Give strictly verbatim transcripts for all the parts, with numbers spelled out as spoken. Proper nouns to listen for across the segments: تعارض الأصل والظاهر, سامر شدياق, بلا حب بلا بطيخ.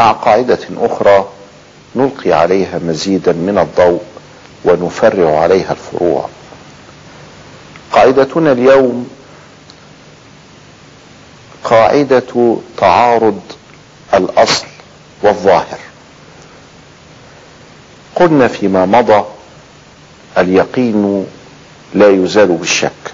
مع قاعدة أخرى نلقي عليها مزيدا من الضوء ونفرع عليها الفروع. قاعدتنا اليوم قاعدة تعارض الأصل والظاهر. قلنا فيما مضى اليقين لا يزال بالشك،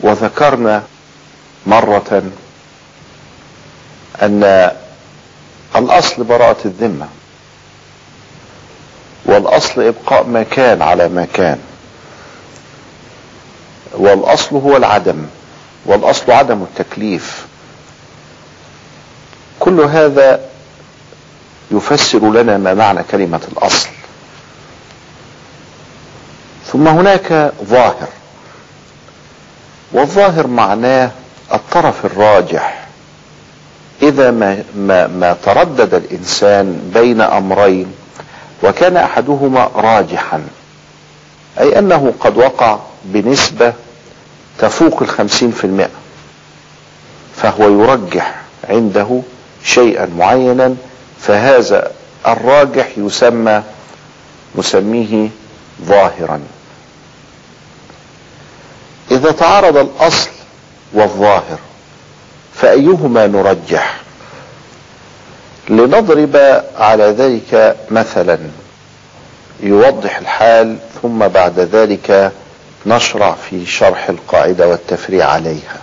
وذكرنا مرة أن الأصل براءة الذمة، والأصل إبقاء ما كان على ما كان، والأصل هو العدم، والأصل عدم التكليف. كل هذا يفسر لنا ما معنى كلمة الأصل. ثم هناك ظاهر، والظاهر معناه الطرف الراجح. إذا ما, ما, ما تردد الإنسان بين أمرين وكان أحدهما راجحا، أي أنه قد وقع بنسبة تفوق الخمسين في المئة، فهو يرجح عنده شيئا معينا، فهذا الراجح يسمى نسميه ظاهرا. إذا تعارض الأصل والظاهر فأيهما نرجح؟ لنضرب على ذلك مثلا يوضح الحال، ثم بعد ذلك نشرع في شرح القاعدة والتفريع عليها.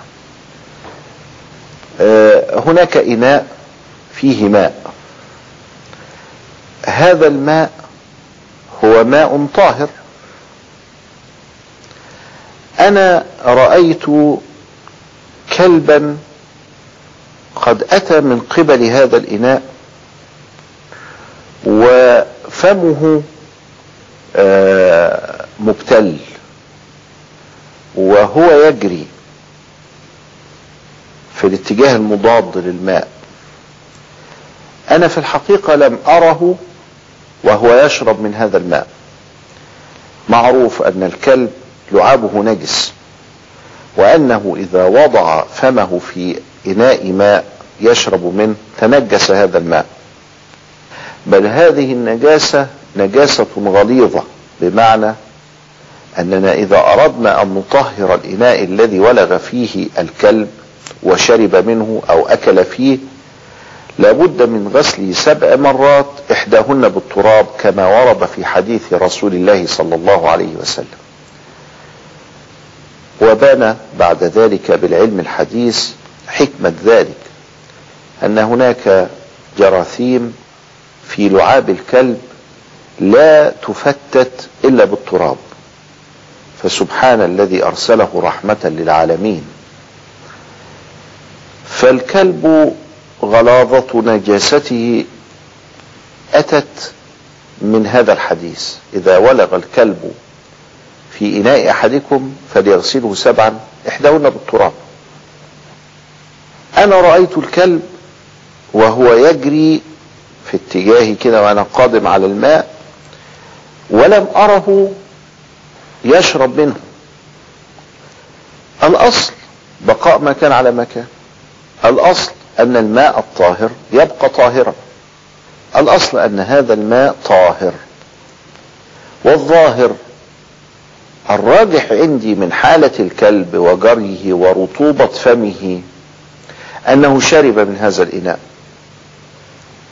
هناك إناء فيه ماء، هذا الماء هو ماء طاهر. أنا رأيت كلبا قد أتى من قبل هذا الإناء وفمه مبتل وهو يجري في الاتجاه المضاد للماء. أنا في الحقيقة لم أره وهو يشرب من هذا الماء. معروف أن الكلب لعابه نجس، وأنه إذا وضع فمه في إناء ماء يشرب منه تنجس هذا الماء، بل هذه النجاسة نجاسة غليظة، بمعنى أننا إذا أردنا أن نطهر الإناء الذي ولغ فيه الكلب وشرب منه أو أكل فيه لابد من غسله سبع مرات، إحداهن بالتراب كما ورد في حديث رسول الله صلى الله عليه وسلم. وبان بعد ذلك بالعلم الحديث حكمة ذلك، أن هناك جراثيم في لعاب الكلب لا تفتت إلا بالتراب، فسبحان الذي أرسله رحمة للعالمين. فالكلب غلاظة نجاسته أتت من هذا الحديث، إذا ولغ الكلب في إناء أحدكم فليغسله سبعا إحداهن بالتراب. أنا رأيت الكلب وهو يجري في اتجاهي كده وأنا قادم على الماء، ولم أره يشرب منه. الأصل بقاء مكان على مكان، الأصل أن الماء الطاهر يبقى طاهرا، الأصل أن هذا الماء طاهر. والظاهر الراجح عندي من حالة الكلب وجريه ورطوبة فمه أنه شرب من هذا الإناء،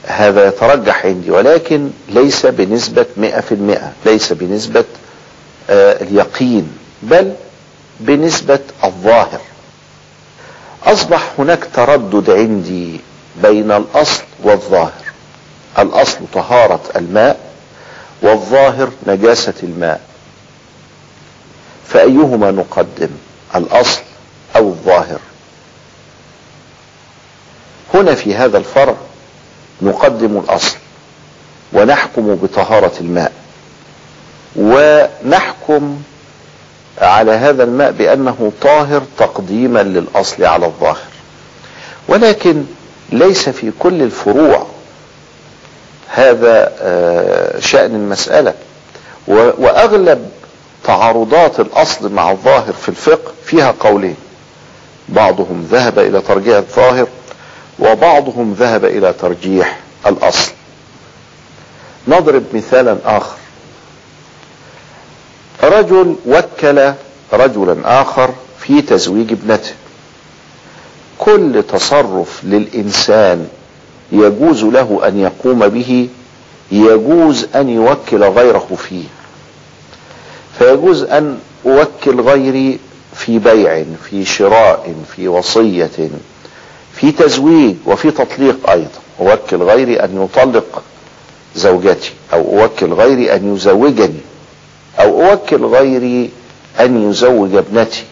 هذا يترجح عندي، ولكن ليس بنسبة مئة في المئة، ليس بنسبة آه اليقين، بل بنسبة الظاهر. أصبح هناك تردد عندي بين الأصل والظاهر، الأصل طهارة الماء والظاهر نجاسة الماء، فأيهما نقدم، الأصل أو الظاهر؟ هنا في هذا الفرع نقدم الأصل ونحكم بطهارة الماء، ونحكم على هذا الماء بأنه طاهر تقديما للأصل على الظاهر. ولكن ليس في كل الفروع هذا شأن المسألة، وأغلب تعارضات الأصل مع الظاهر في الفقه فيها قولين، بعضهم ذهب إلى ترجيح الظاهر وبعضهم ذهب إلى ترجيح الأصل. نضرب مثالا آخر. رجل وكل رجلا آخر في تزويج ابنته. كل تصرف للإنسان يجوز له أن يقوم به يجوز أن يوكل غيره فيه. فيجوز أن أوكل غيري في بيع، في شراء، في وصية، في تزويج، وفي تطليق أيضا. أوكل غيري أن يطلق زوجتي، أو أوكل غيري أن يزوجني، أو أوكل غيري أن يزوج ابنتي.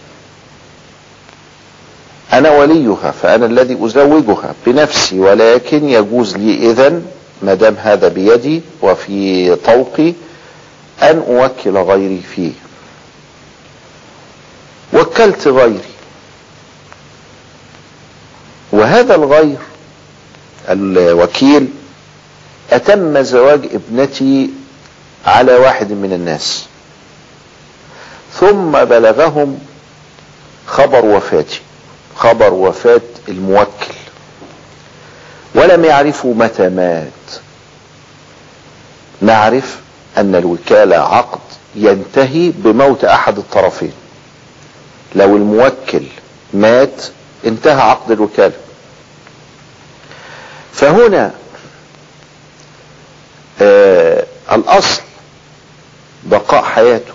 أنا وليها فأنا الذي أزوجها بنفسي، ولكن يجوز لي إذن مدام هذا بيدي وفي طوقي أن أوكل غيري فيه. وكلت غيري، وهذا الغير الوكيل أتم زواج ابنتي على واحد من الناس، ثم بلغهم خبر وفاتي، خبر وفاة الموكل، ولم يعرفوا متى مات. نعرف أن الوكالة عقد ينتهي بموت أحد الطرفين. لو الموكل مات انتهى عقد الوكالة. فهنا آه الأصل بقاء حياته،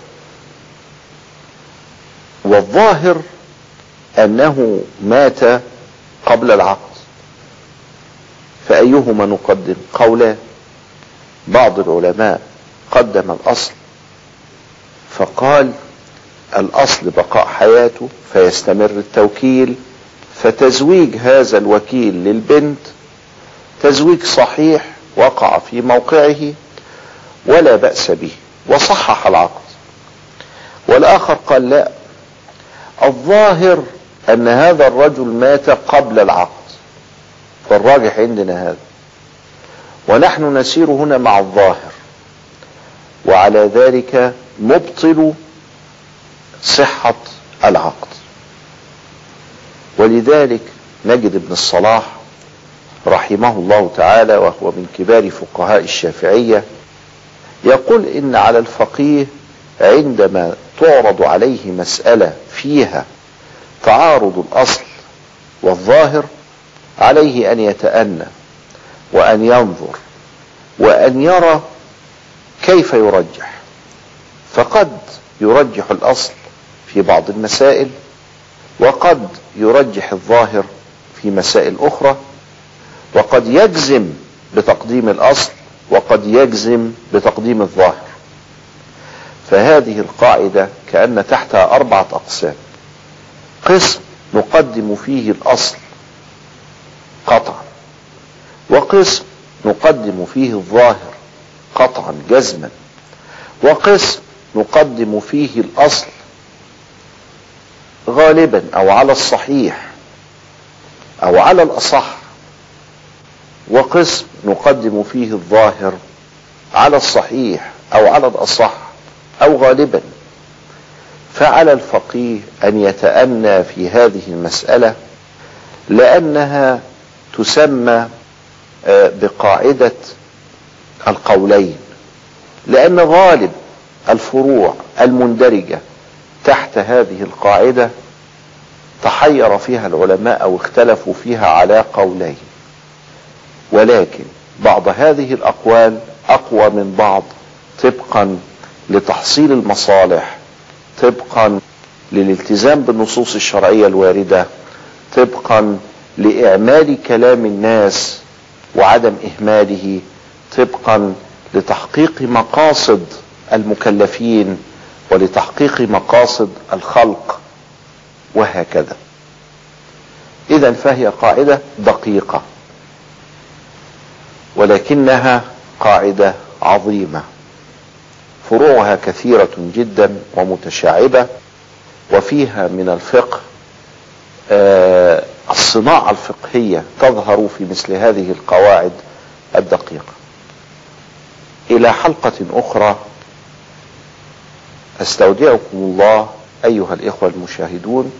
والظاهر أنه مات قبل العقد. فأيهما نقدم؟ قولان. بعض العلماء قدم الأصل فقال الأصل بقاء حياته فيستمر التوكيل، فتزويج هذا الوكيل للبنت تزويج صحيح وقع في موقعه ولا بأس به، وصحح العقد. والآخر قال لا، الظاهر أن هذا الرجل مات قبل العقد، فالراجح عندنا هذا، ونحن نسير هنا مع الظاهر، وعلى ذلك مبطل صحة العقد. ولذلك نجد ابن الصلاح رحمه الله تعالى، وهو من كبار فقهاء الشافعية، يقول إن على الفقيه عندما تعرض عليه مسألة فيها تعارض الأصل والظاهر عليه أن يتأنى وأن ينظر وأن يرى كيف يرجح. فقد يرجح الأصل في بعض المسائل، وقد يرجح الظاهر في مسائل أخرى، وقد يجزم بتقديم الأصل وقد يجزم بتقديم الظاهر. فهذه القاعدة كأن تحتها أربعة أقسام. قسم نقدم فيه الأصل قطعا، وقسم نقدم فيه الظاهر قطعا جزما، وقسم نقدم فيه الأصل غالبا أو على الصحيح أو على الأصح، وقسم نقدم فيه الظاهر على الصحيح أو على الأصح أو غالبا. فعلى الفقيه أن يتأنى في هذه المسألة، لأنها تسمى بقاعدة القولين، لأن غالب الفروع المندرجة تحت هذه القاعدة تحير فيها العلماء أو اختلفوا فيها على قولين، ولكن بعض هذه الأقوال أقوى من بعض طبقا لتحصيل المصالح، طبقا للالتزام بالنصوص الشرعية الواردة، طبقا لإعمال كلام الناس وعدم إهماله، طبقا لتحقيق مقاصد المكلفين ولتحقيق مقاصد الخلق، وهكذا. إذن فهي قاعدة دقيقة، ولكنها قاعدة عظيمة، فروعها كثيرة جدا ومتشعبة، وفيها من الفقه آه الصناعة الفقهية تظهر في مثل هذه القواعد الدقيقة. إلى حلقة أخرى، أستودعكم الله أيها الإخوة المشاهدون،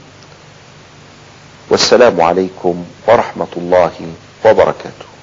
والسلام عليكم ورحمة الله وبركاته.